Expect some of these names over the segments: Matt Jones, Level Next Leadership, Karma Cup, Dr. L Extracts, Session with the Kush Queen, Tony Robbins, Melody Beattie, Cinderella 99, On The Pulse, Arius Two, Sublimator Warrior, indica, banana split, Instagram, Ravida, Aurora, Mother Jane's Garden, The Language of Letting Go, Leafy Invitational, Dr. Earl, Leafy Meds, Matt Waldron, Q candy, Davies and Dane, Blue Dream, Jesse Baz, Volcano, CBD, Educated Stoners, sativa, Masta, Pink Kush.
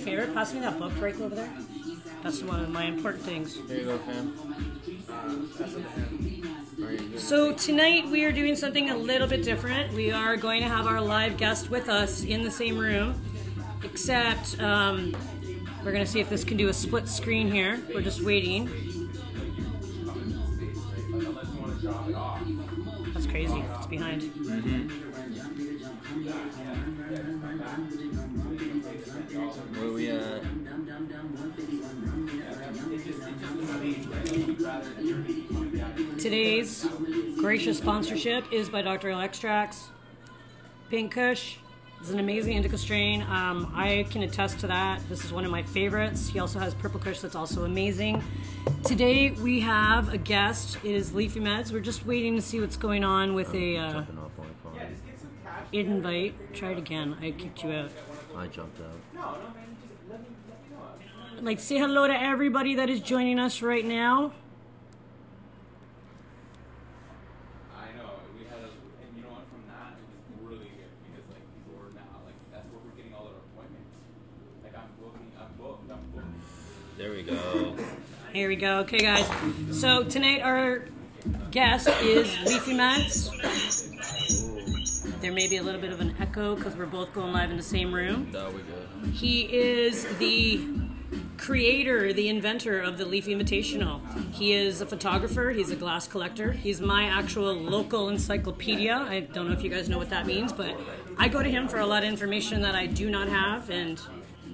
favorite? Possibly not booked right over there. That's one of my important things. There you go, fam. So tonight we are doing something a little bit different. We are going to have our live guest with us in the same room, except we're going to see if this can do a split screen here. We're just waiting. That's crazy. It's behind. Mm-hmm. Where we at? Today's gracious sponsorship is by Dr. L Extracts. Pink Kush is an amazing indica strain. I can attest to that. This is one of my favorites. He also has Purple Kush that's also amazing. Today we have a guest. It is Leafy Meds. We're just waiting to see what's going on with a invite. Try it again. I kicked you out. I jumped out. I'd like to say hello to everybody that is joining us right now. There we go. Here we go. Okay, guys. So tonight our guest is Leafy Meds. There may be a little bit of an echo because we're both going live in the same room. No, we good. He is the creator, the inventor of the Leafy Invitational. He is a photographer. He's a glass collector. He's my actual local encyclopedia. I don't know if you guys know what that means, but I go to him for a lot of information that I do not have, and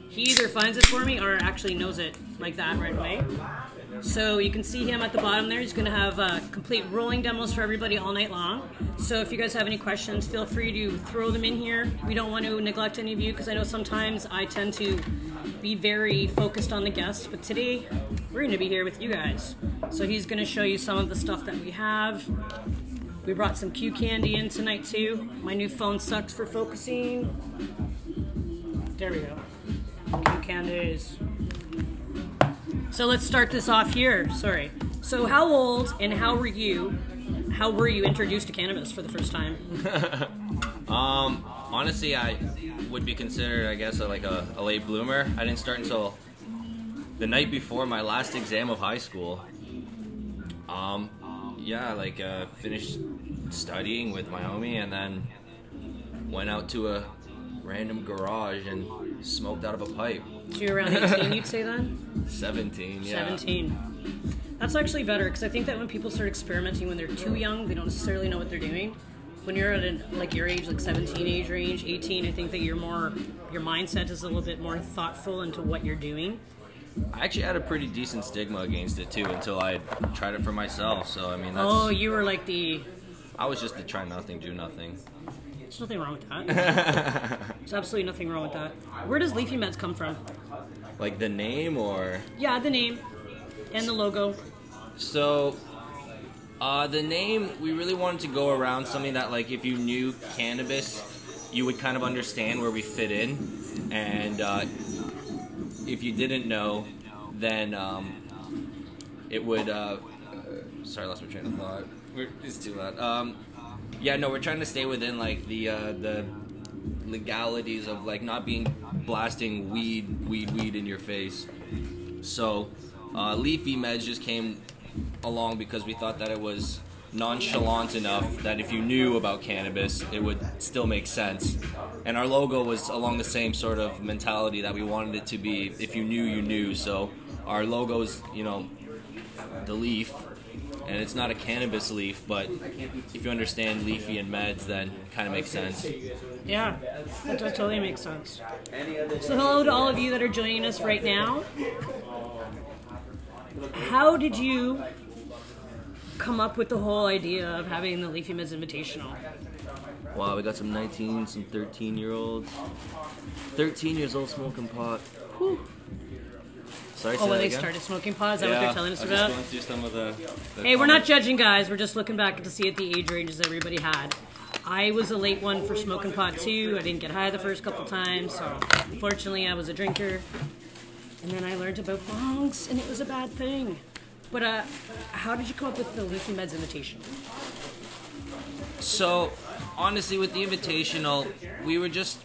he either finds it for me or actually knows it like that right away. So you can see him at the bottom there. He's going to have complete rolling demos for everybody all night long. So if you guys have any questions, feel free to throw them in here. We don't want to neglect any of you because I know sometimes I tend to be very focused on the guests. But today, we're going to be here with you guys. So he's going to show you some of the stuff that we have. We brought some Q candy in tonight too. My new phone sucks for focusing. There we go. Q candies. So let's start this off here. Sorry. So how old and how were you introduced to cannabis for the first time? Honestly, I would be considered, I guess, like a late bloomer. I didn't start until the night before my last exam of high school. Finished studying with my homie and then went out to a random garage and smoked out of a pipe. So you're around 18, you'd say then? 17, yeah. 17. That's actually better, because I think that when people start experimenting when they're too young, they don't necessarily know what they're doing. When you're at your age, like 17 age range, 18, I think that you're more, your mindset is a little bit more thoughtful into what you're doing. I actually had a pretty decent stigma against it, too, until I tried it for myself, so I mean that's... Oh, you were like the... I was just the try nothing, do nothing. There's nothing wrong with that. There's absolutely nothing wrong with that. Where does Leafy Meds come from? Like the name or? Yeah, the name and the logo. So the name, we really wanted to go around something that like if you knew cannabis, you would kind of understand where we fit in. And if you didn't know, then it would, sorry, I lost my train of thought. It's too loud. Yeah, no, we're trying to stay within, like, the legalities of, like, not being blasting weed in your face. So, Leafy Meds just came along because we thought that it was nonchalant enough that if you knew about cannabis, it would still make sense. And our logo was along the same sort of mentality that we wanted it to be. If you knew, you knew. So, our logo's, you know, the leaf. And it's not a cannabis leaf, but if you understand leafy and meds, then it kind of makes sense. Yeah, that totally makes sense. So hello to all of you that are joining us right now. How did you come up with the whole idea of having the Leafy Meds Invitational? Wow, we got some 19, some 13-year-olds. 13 years old smoking pot. Whew. Sorry, oh, when they started smoking pot? Is that what they're telling us about? Just going through some of the hey, we're not judging, guys. We're just looking back to see at the age ranges everybody had. I was a late one for smoking pot, too. I didn't get high the first couple times, so unfortunately I was a drinker. And then I learned about bongs, and it was a bad thing. But how did you come up with the Leafy Meds Invitational? So, honestly, with the Invitational, we were just...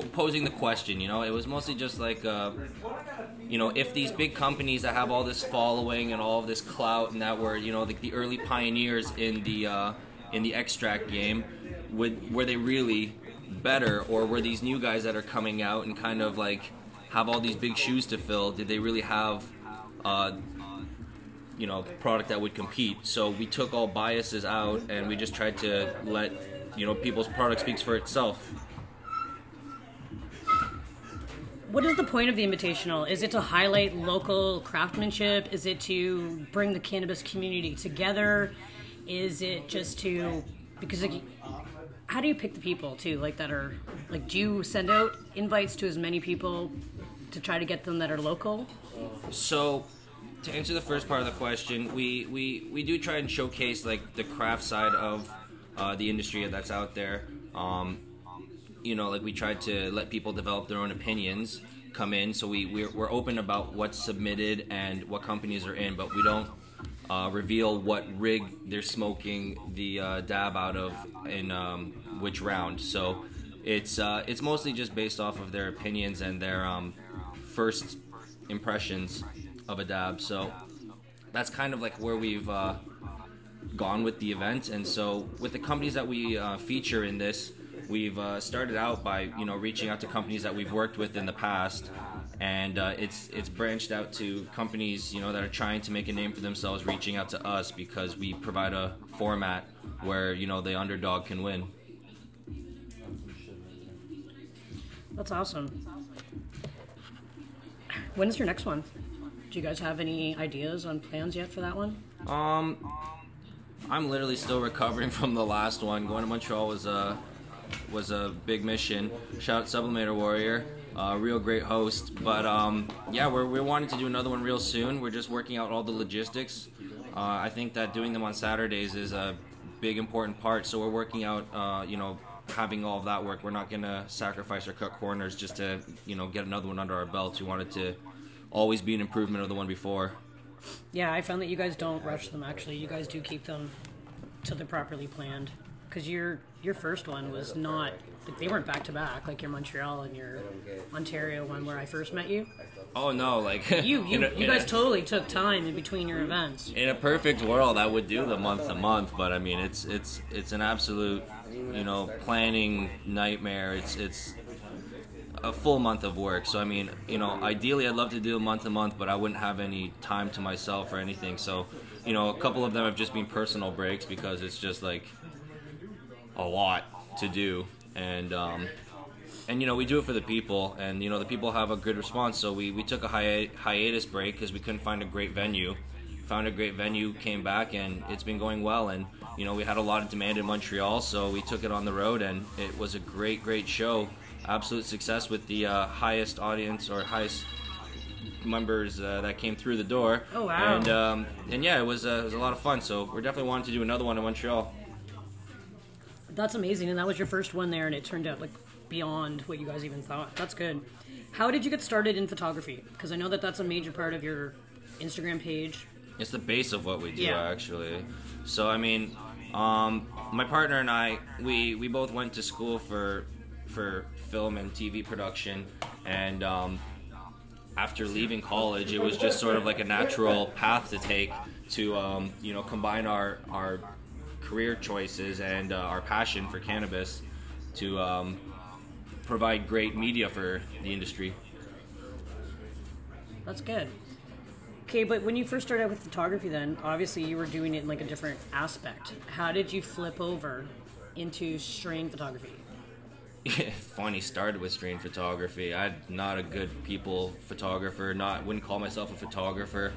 posing the question, you know. It was mostly just like, you know, if these big companies that have all this following and all of this clout and that were, you know, the early pioneers in the extract game, were they really better, or were these new guys that are coming out and kind of like have all these big shoes to fill, did they really have, you know, product that would compete? So we took all biases out and we just tried to let, you know, people's product speaks for itself. What is the point of the Invitational? Is it to highlight local craftsmanship? Is it to bring the cannabis community together? Is it just to, because like, how do you pick the people too, like that are, like, do you send out invites to as many people to try to get them that are local? So, to answer the first part of the question, we do try and showcase like the craft side of the industry that's out there. You know, like we try to let people develop their own opinions, come in. So we're open about what's submitted and what companies are in, but we don't reveal what rig they're smoking the dab out of in which round. So it's mostly just based off of their opinions and their first impressions of a dab. So that's kind of like where we've gone with the event. And so with the companies that we feature in this, we've started out by, you know, reaching out to companies that we've worked with in the past, and it's branched out to companies, you know, that are trying to make a name for themselves, reaching out to us because we provide a format where, you know, the underdog can win. That's awesome. When is your next one? Do you guys have any ideas on plans yet for that one? I'm literally still recovering from the last one. Going to Montreal was a big mission. Shout out Sublimator Warrior, real great host. But yeah, we're wanting to do another one real soon. We're just working out all the logistics. I think that doing them on Saturdays is a big important part. So we're working out, you know, having all of that work. We're not gonna sacrifice or cut corners just to, you know, get another one under our belts. We wanted to always be an improvement of the one before. Yeah, I found that you guys don't rush them. Actually, you guys do keep them till they're properly planned. Because your first one was not, like, they weren't back to back, like your Montreal and your Ontario one where I first met you. Oh no, like you guys totally took time in between your events. In a perfect world, I would do the month to month, but I mean it's an absolute, you know, planning nightmare. It's a full month of work. So I mean, you know, ideally I'd love to do a month to month, but I wouldn't have any time to myself or anything. So, you know, a couple of them have just been personal breaks because it's just like a lot to do, and you know, we do it for the people, and you know, the people have a good response. So we took a hiatus break because we couldn't find a great venue. Found a great venue, came back, and it's been going well. And you know, we had a lot of demand in Montreal, so we took it on the road, and it was a great show. Absolute success with the highest audience or highest members that came through the door. Oh wow! And yeah, it was a lot of fun. So we're definitely wanting to do another one in Montreal. That's amazing, and that was your first one there, and it turned out like beyond what you guys even thought. That's good. How did you get started in photography? Because I know that that's a major part of your Instagram page. It's the base of what we do, yeah. Actually. So I mean, my partner and I, we both went to school for film and TV production, and after leaving college, it was just sort of like a natural path to take to you know, combine our career choices and our passion for cannabis to provide great media for the industry. That's good. Okay, but when you first started out with photography then, obviously you were doing it in like a different aspect. How did you flip over into strain photography? Funny, started with strain photography. I'm not a good people photographer, wouldn't call myself a photographer.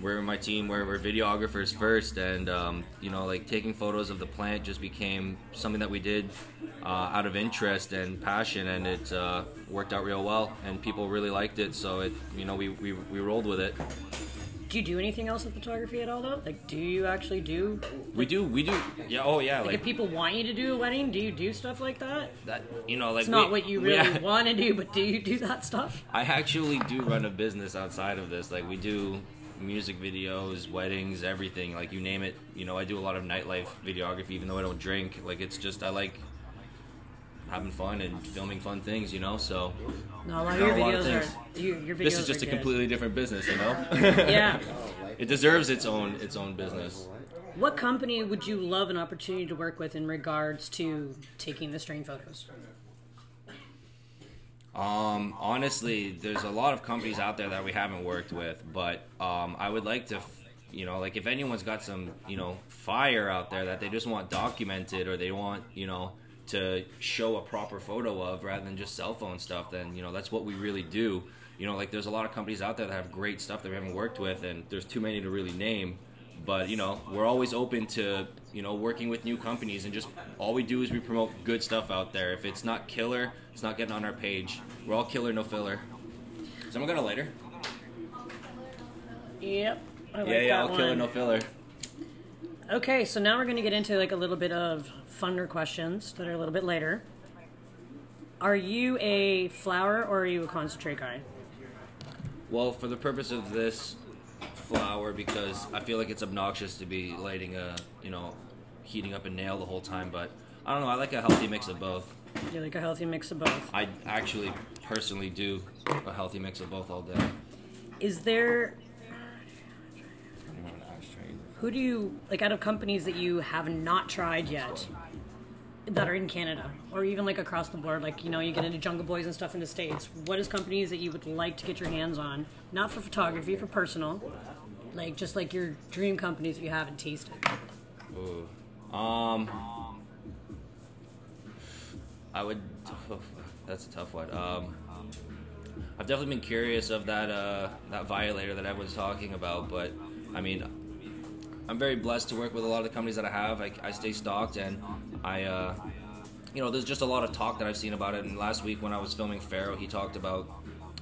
We're my team, we're videographers first, and you know, like taking photos of the plant just became something that we did out of interest and passion, and it worked out real well, and people really liked it, so it, you know, we rolled with it. Do you do anything else with photography at all though? Like, do you actually do? Like, we do, yeah, oh yeah. Like if people want you to do a wedding, do you do stuff like that? That, you know, like it's not what you really want to do, but do you do that stuff? I actually do run a business outside of this. Like we do music videos, weddings, everything, like you name it. You know, I do a lot of nightlife videography even though I don't drink. Like it's just, I like having fun and filming fun things, you know. So no, a lot of your videos are your videos. This is just a completely different business, you know. Yeah, it deserves its own business. What company would you love an opportunity to work with in regards to taking the strain photos? Honestly, there's a lot of companies out there that we haven't worked with, but I would like to, you know, like if anyone's got some, you know, fire out there that they just want documented or they want, you know, to show a proper photo of rather than just cell phone stuff, then, you know, that's what we really do. You know, like there's a lot of companies out there that have great stuff that we haven't worked with, and there's too many to really name. But, you know, we're always open to, you know, working with new companies, and just all we do is we promote good stuff out there. If it's not killer, it's not getting on our page. We're all killer, no filler. Someone got a lighter? Yep. I like that all one. Killer, no filler. Okay, so now we're going to get into like a little bit of funner questions that are a little bit later. Are you a flower or are you a concentrate guy? Well, for the purpose of this, flower, because I feel like it's obnoxious to be lighting a, you know, heating up a nail the whole time, but I don't know, I like a healthy mix of both. You like a healthy mix of both? I actually personally do a healthy mix of both all day. Is there, who do you, like out of companies that you have not tried yet, that are in Canada, or even like across the board, like, you know, you get into Jungle Boys and stuff in the States, what is companies that you would like to get your hands on, not for photography, for personal, like just like your dream companies that you haven't tasted? Ooh. I would, that's a tough one. I've definitely been curious of that that Violator that I was talking about, but I mean, I'm very blessed to work with a lot of the companies that I have. I stay stocked, and I, you know, there's just a lot of talk that I've seen about it. And last week when I was filming Pharaoh, he talked about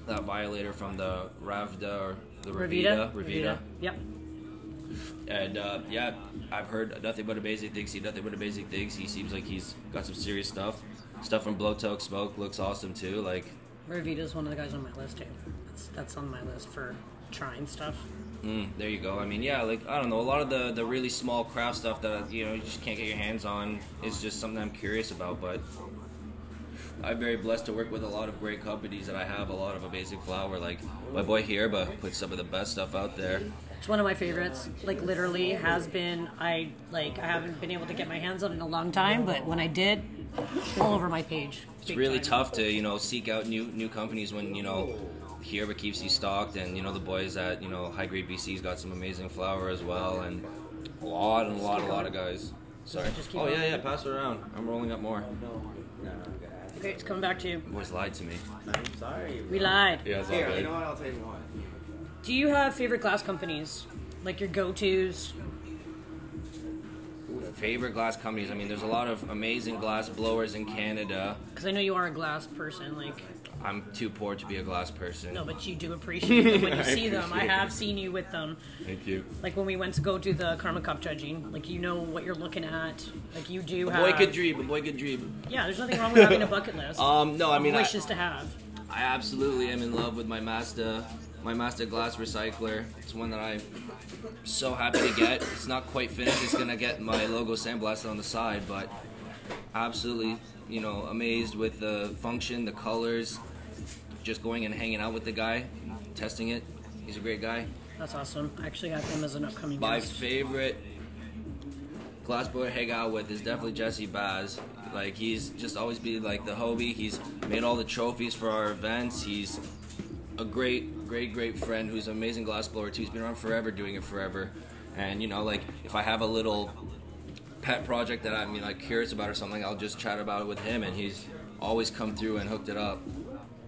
that Violator from the Ravda or the Ravida. Ravida. Yep. And yeah, I've heard nothing but amazing things. He nothing but amazing things. He seems like he's got some serious stuff. Stuff from Blow Toke Smoke looks awesome too. Like Ravida's one of the guys on my list too. That's on my list for trying stuff. There you go. I mean, yeah, like, I don't know, a lot of the really small craft stuff that, you know, you just can't get your hands on is just something I'm curious about, but I'm very blessed to work with a lot of great companies that I have a lot of amazing flower, like my boy Hierba puts some of the best stuff out there. It's one of my favorites, like literally has been, I haven't been able to get my hands on it in a long time, but when I did, all over my page. It's really tough to, you know, seek out new companies when, you know, Hierba keeps you stocked, and you know the boys at, you know, High Grade BC's got some amazing flower as well, and a lot of guys. Sorry. Oh yeah, yeah. Pass it around. I'm rolling up more. Okay, it's coming back to you. The boys lied to me. I'm sorry. Bro. We lied. Yeah, it's all good. You know what? I'll take one. Do you have favorite glass companies, like your go-tos? Favorite glass companies. I mean, there's a lot of amazing glass blowers in Canada. Because I know you are a glass person, like. I'm too poor to be a glass person. No, but you do appreciate them when you see them. I have seen you with them. Thank you. Like when we went to go do the Karma Cup judging, like you know what you're looking at. Like you do have. A boy could dream. Yeah, there's nothing wrong with having a bucket list. No, I mean. Wishes to have. I absolutely am in love with my Masta. My Masta glass recycler. It's one that I'm so happy to get. It's not quite finished. It's gonna get my logo sandblasted on the side, but absolutely, you know, amazed with the function, the colors. Just going and hanging out with the guy, testing it. He's a great guy. That's awesome. I actually got him as an upcoming guest. My favorite glass blower I hang out with is definitely Jesse Baz. Like he's just always been like the hobby. He's made all the trophies for our events. He's a great friend who's an amazing glass blower too. He's been around forever, doing it forever. And you know, like if I have a little pet project that I'm, you know, like curious about or something, I'll just chat about it with him, and he's always come through and hooked it up.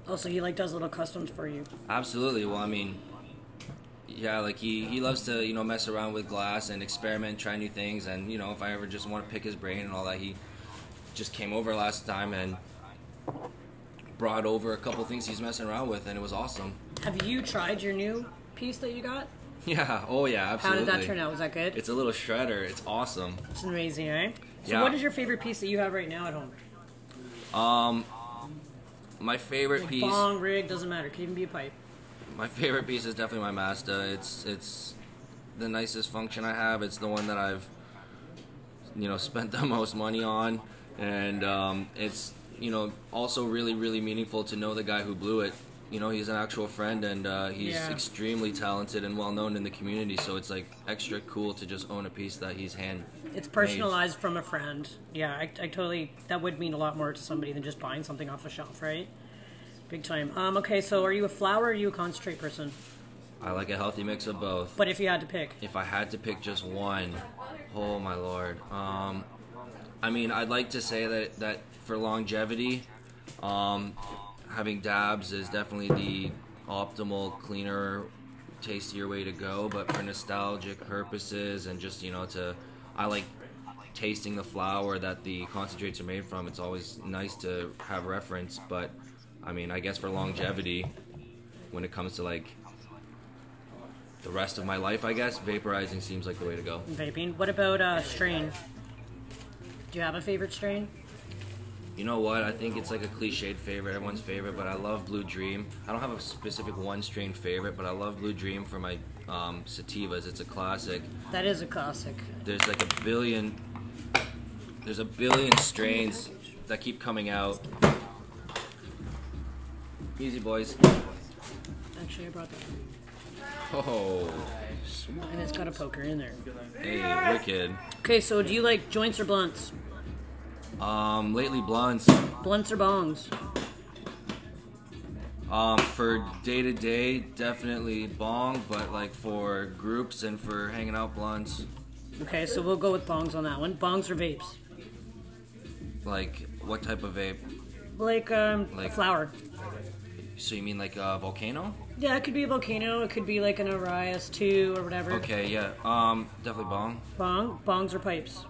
Oh, so he like does little customs for you? Absolutely. Well, I mean, yeah, like he loves to, you know, mess around with glass and experiment, try new things, and you know, if I ever just want to pick his brain and all that, he just came over last time and brought over a couple things he's messing around with, and it was awesome. Have you tried your new piece that you got? Yeah. Oh, yeah, absolutely. How did that turn out? Was that good? It's a little shredder. It's awesome. It's amazing, right? So yeah. What is your favorite piece that you have right now at home? My favorite piece... Bong, rig, doesn't matter. It can even be a pipe. My favorite piece is definitely my Masta. It's the nicest function I have. It's the one that I've, you know, spent the most money on, and it's you know, also really, really meaningful to know the guy who blew it. You know, he's an actual friend, and he's extremely talented and well-known in the community, so it's, like, extra cool to just own a piece that he's hand. It's personalized from a friend. Yeah, I totally, that would mean a lot more to somebody than just buying something off the shelf, right? Big time. Okay, so are you a flower or are you a concentrate person? I like a healthy mix of both. But if you had to pick? If I had to pick just one, oh, my Lord. I mean, I'd like to say that for longevity, having dabs is definitely the optimal, cleaner, tastier way to go, but for nostalgic purposes and just, you know, I like tasting the flower that the concentrates are made from. It's always nice to have reference, but I mean, I guess for longevity, when it comes to like the rest of my life, I guess, vaporizing seems like the way to go. Vaping. What about strain? Do you have a favorite strain? You know what? I think it's like a cliched favorite, everyone's favorite, but I love Blue Dream. I don't have a specific one strain favorite, but I love Blue Dream for my sativas. It's a classic. That is a classic. There's like a billion strains that keep coming out. Easy, boys. Actually, I brought that. Oh. And it's got a poker in there. Hey, wicked. Okay, so do you like joints or blunts? Lately blunts. Blunts or bongs? For day-to-day, definitely bong, but like for groups and for hanging out, blunts. Okay, so we'll go with bongs on that one. Bongs or vapes? Like, what type of vape? Like a flower. So you mean like a volcano? Yeah, it could be a volcano, it could be like an Arius 2 or whatever. Okay, yeah, definitely bong. Bong? Bongs or pipes?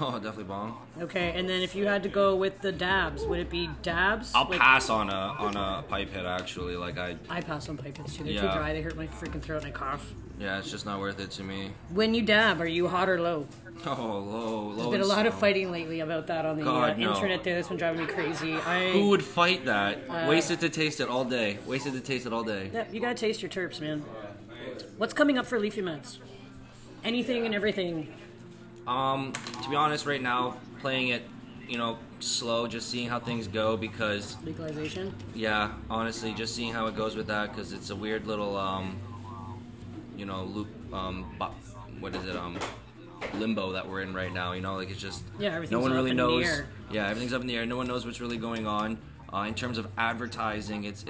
Oh, definitely bong. Okay, and then if you had to go with the dabs, would it be dabs? I'll pass on a pipe hit, actually. Like I pass on pipe hits too. They're too dry. They hurt my freaking throat and I cough. Yeah, it's just not worth it to me. When you dab, are you hot or low? Oh, low. There's been a lot of fighting lately about that on the internet there. That's been driving me crazy. Who would fight that? Wasted to taste it all day. Yeah, you gotta taste your terps, man. What's coming up for Leafy Meds? Anything and everything. To be honest, right now, playing it, you know, slow, just seeing how things go because... Legalization? Yeah, honestly, just seeing how it goes with that because it's a weird little, you know, loop, limbo that we're in right now, you know, like it's just... Yeah, everything's up in the air. Yeah, everything's up in the air. No one knows what's really going on. In terms of advertising, it's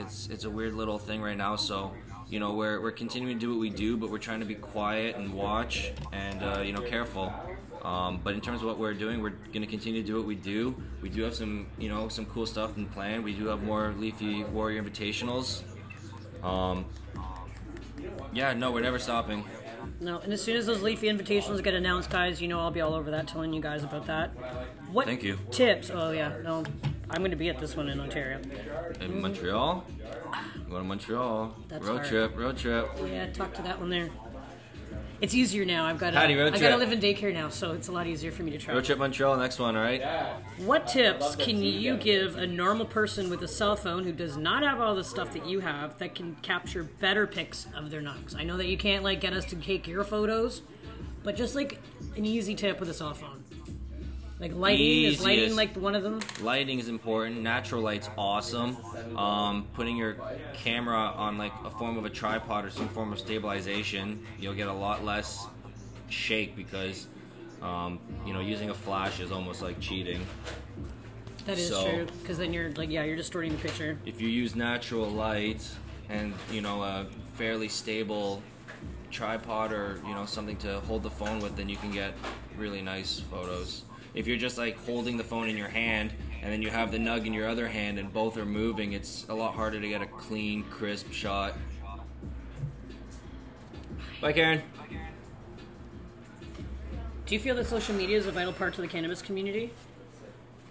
a weird little thing right now, so... You know, we're continuing to do what we do, but we're trying to be quiet and watch and, you know, careful. But in terms of what we're doing, we're going to continue to do what we do. We do have some, you know, some cool stuff in plan. We do have more Leafy Warrior Invitationals. Yeah, no, we're never stopping. No, and as soon as those Leafy Invitationals get announced, guys, you know I'll be all over that telling you guys about that. What Thank you. Tips? Oh, yeah, no, I'm going to be at this one in Ontario. In Montreal? Go to Montreal. That's road hard. Road trip. Yeah, talk to that one there. It's easier now. I gotta live in daycare now, so it's a lot easier for me to travel. Road trip Montreal, next one, all right? Yeah. What tips can you give a normal person with a cell phone who does not have all the stuff that you have that can capture better pics of their knocks? I know that you can't like get us to take your photos, but just like an easy tip with a cell phone. Like lighting, is lighting like one of them? Lighting is important. Natural light's awesome. Putting your camera on like a form of a tripod or some form of stabilization, you'll get a lot less shake because, you know, using a flash is almost like cheating. That is true, because then you're like, you're distorting the picture. If you use natural light and, you know, a fairly stable tripod or, you know, something to hold the phone with, then you can get really nice photos. If you're just like holding the phone in your hand and then you have the nug in your other hand and both are moving, it's a lot harder to get a clean, crisp shot. Bye, Karen. Do you feel that social media is a vital part to the cannabis community?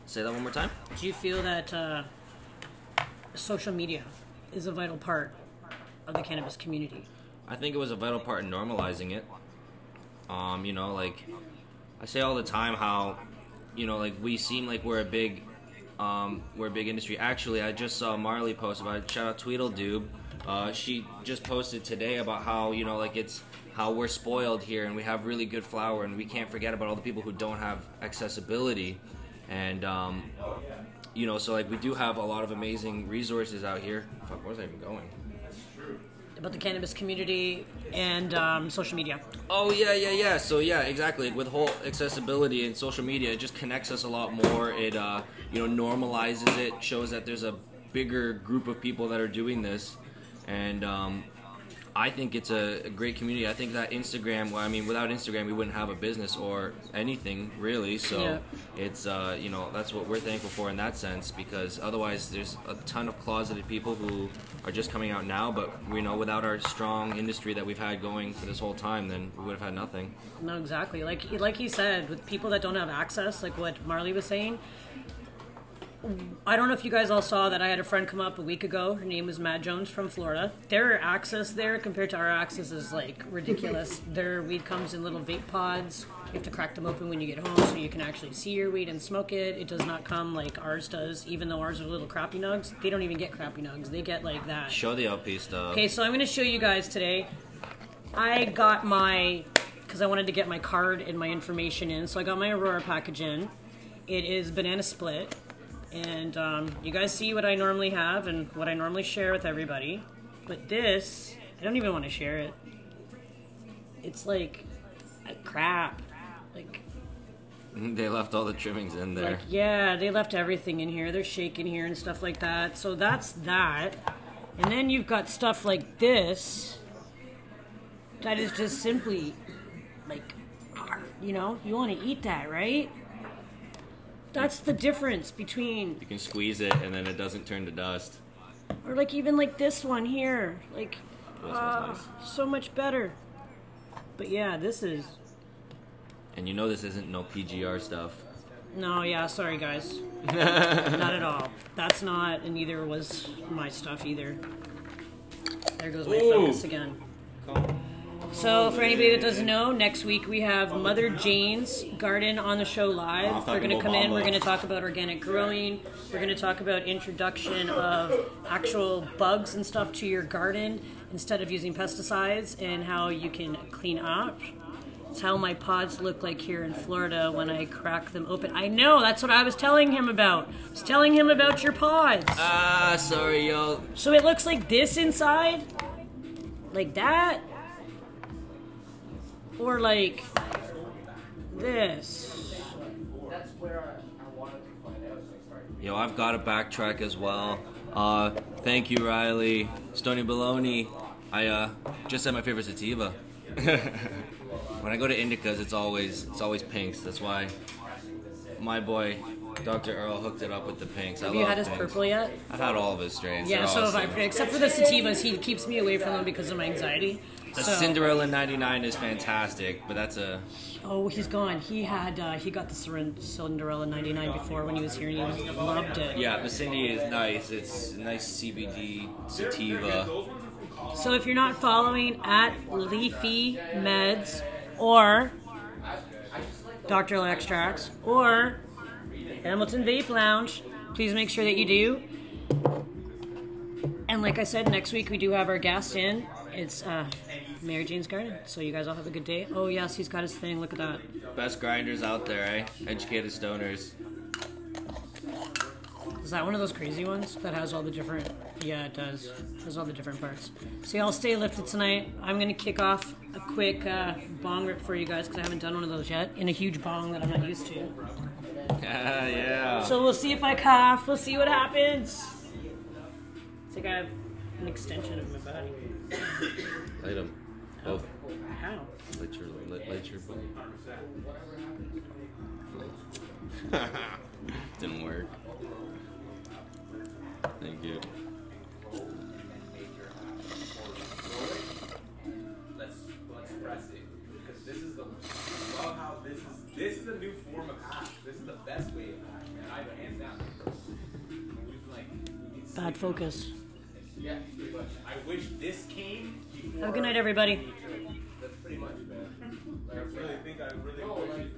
Say that one more time. Do you feel that social media is a vital part of the cannabis community? I think it was a vital part in normalizing it. You know, like... I say all the time how, you know, like we seem like we're a big industry. Actually, I just saw Marley post about it. Shout out Tweedledube. She just posted today about how, you know, like it's how we're spoiled here and we have really good flower and we can't forget about all the people who don't have accessibility. And You know, so like we do have a lot of amazing resources out here. Fuck, where's I even going? About the cannabis community and social media. Oh, yeah. So, yeah, exactly. With whole accessibility and social media, it just connects us a lot more. It, you know, normalizes it, shows that there's a bigger group of people that are doing this. And I think it's a great community. I think that Instagram, well, I mean, without Instagram, we wouldn't have a business or anything, really. So yeah. It's, you know, that's what we're thankful for in that sense, because otherwise there's a ton of closeted people who are just coming out now, but, you know, without our strong industry that we've had going for this whole time, then we would have had nothing. No, exactly. Like he said, with people that don't have access, like what Marley was saying, I don't know if you guys all saw that I had a friend come up a week ago. Her name was Matt Jones from Florida. Their access there compared to our access is like ridiculous. Their weed comes in little vape pods. You have to crack them open when you get home so you can actually see your weed and smoke it. It does not come like ours does, even though ours are little crappy nugs. They don't even get crappy nugs. They get like that. Show the LP stuff. Okay, so I'm going to show you guys today. I got my, because I wanted to get my card and my information in, so I got my Aurora package in. It is banana split. And you guys see what I normally have and what I normally share with everybody. But this, I don't even want to share it. It's like crap. Like they left all the trimmings in there. Like, yeah, they left everything in here. They're shaking here and stuff like that. So that's that. And then you've got stuff like this that is just simply like, you know, you want to eat that, right? That's the difference between... You can squeeze it and then it doesn't turn to dust. Or like even like this one here. Like, oh, nice. So much better. But yeah, this is... And you know this isn't no PGR stuff. No, yeah, sorry guys. Not at all. That's not, and neither was my stuff either. There goes my focus again. Cool. So for anybody that doesn't know, next week we have Mother Jane's Garden on the show live. They're going to come in. We're going to talk about organic growing. We're going to talk about introduction of actual bugs and stuff to your garden instead of using pesticides and how you can clean up. It's how my pods look like here in Florida when I crack them open. I know, that's what I was telling him about. I was telling him about your pods. Sorry, y'all. So it looks like this inside, like that. Or like this. Yo, I've got to backtrack as well. Thank you, Riley. Stony Baloney. I just had my favorite sativa. When I go to Indicas, it's always pinks. That's why my boy Dr. Earl hooked it up with the pinks. Have you had his purple yet? I've had all of his strains. Yeah, so have I. Except for the sativas, he keeps me away from them because of my anxiety. The Cinderella 99 is fantastic, but that's a... Oh, he's gone. He got the Cinderella 99 before when he was here, and he loved it. Yeah, the Cindy is nice. It's a nice CBD sativa. So if you're not following at Leafy Meds or Dr. L Extracts or Hamilton Vape Lounge, please make sure that you do. And like I said, next week we do have our guest in. It's Mary Jane's Garden, so you guys all have a good day. Oh, yes, he's got his thing. Look at that. Best grinders out there, eh? Educated Stoners. Is that one of those crazy ones that has all the different... Yeah, it does. It has all the different parts. So y'all stay lifted tonight. I'm going to kick off a quick bong rip for you guys because I haven't done one of those yet in a huge bong that I'm not used to. Yeah. So we'll see if I cough. We'll see what happens. It's like I have an extension of my body. Light them both. How? Light your bowl. Didn't work. Thank you. Let's press it because this is the. I love how this is a new form of hash. This is the best way of hash, man. I have hands down. Bad focus. Yeah, pretty much. I wish this came before. Have a good night, everybody. That's pretty much, man. Like, I really wish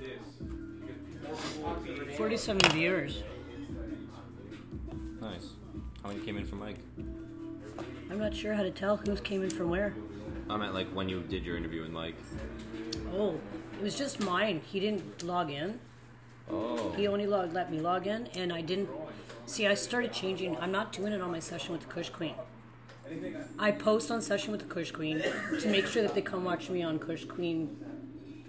this. 47 viewers. Nice. How many came in from Mike? I'm not sure how to tell who's came in from where. I meant like when you did your interview with Mike. Oh, it was just mine. He didn't log in. Oh. He only let me log in, and I didn't. See, I started changing. I'm not doing it on my Session with the Kush Queen. I post on Session with the Kush Queen to make sure that they come watch me on Kush Queen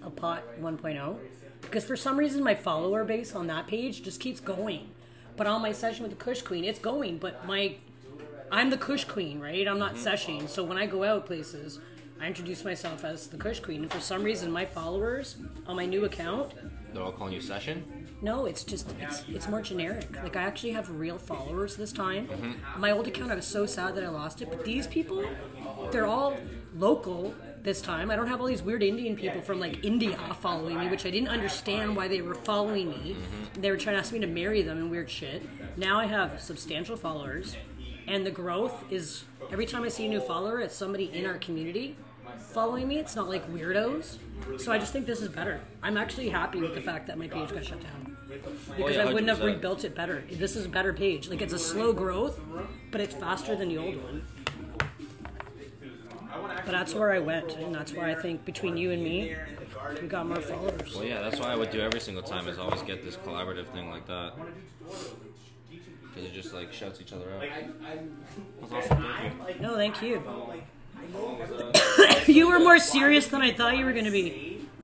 A Pot 1.0, because for some reason my follower base on that page just keeps going. But on my Session with the Kush Queen, it's going, but I'm the Kush Queen, right? I'm not seshing, so when I go out places, I introduce myself as the Kush Queen, and for some reason my followers on my new account... They're all calling you Session? No, it's just, it's more generic. Like, I actually have real followers this time. Mm-hmm. My old account, I was so sad that I lost it, but these people, they're all local this time. I don't have all these weird Indian people from, like, India following me, which I didn't understand why they were following me. Mm-hmm. They were trying to ask me to marry them and weird shit. Now I have substantial followers, and the growth is, every time I see a new follower, it's somebody in our community following me. It's not like weirdos. So I just think this is better. I'm actually happy with the fact that my page got shut down, because I wouldn't have rebuilt it better. This is a better page. Like, it's a slow growth, but it's faster than the old one. But that's where I went, and that's where I think between you and me, we got more followers. Well, yeah, that's why I would do every single time is always get this collaborative thing like that. Because it just, like, shouts each other out. That's awesome. Thank you. No, thank you. You were more serious than I thought you were going to be.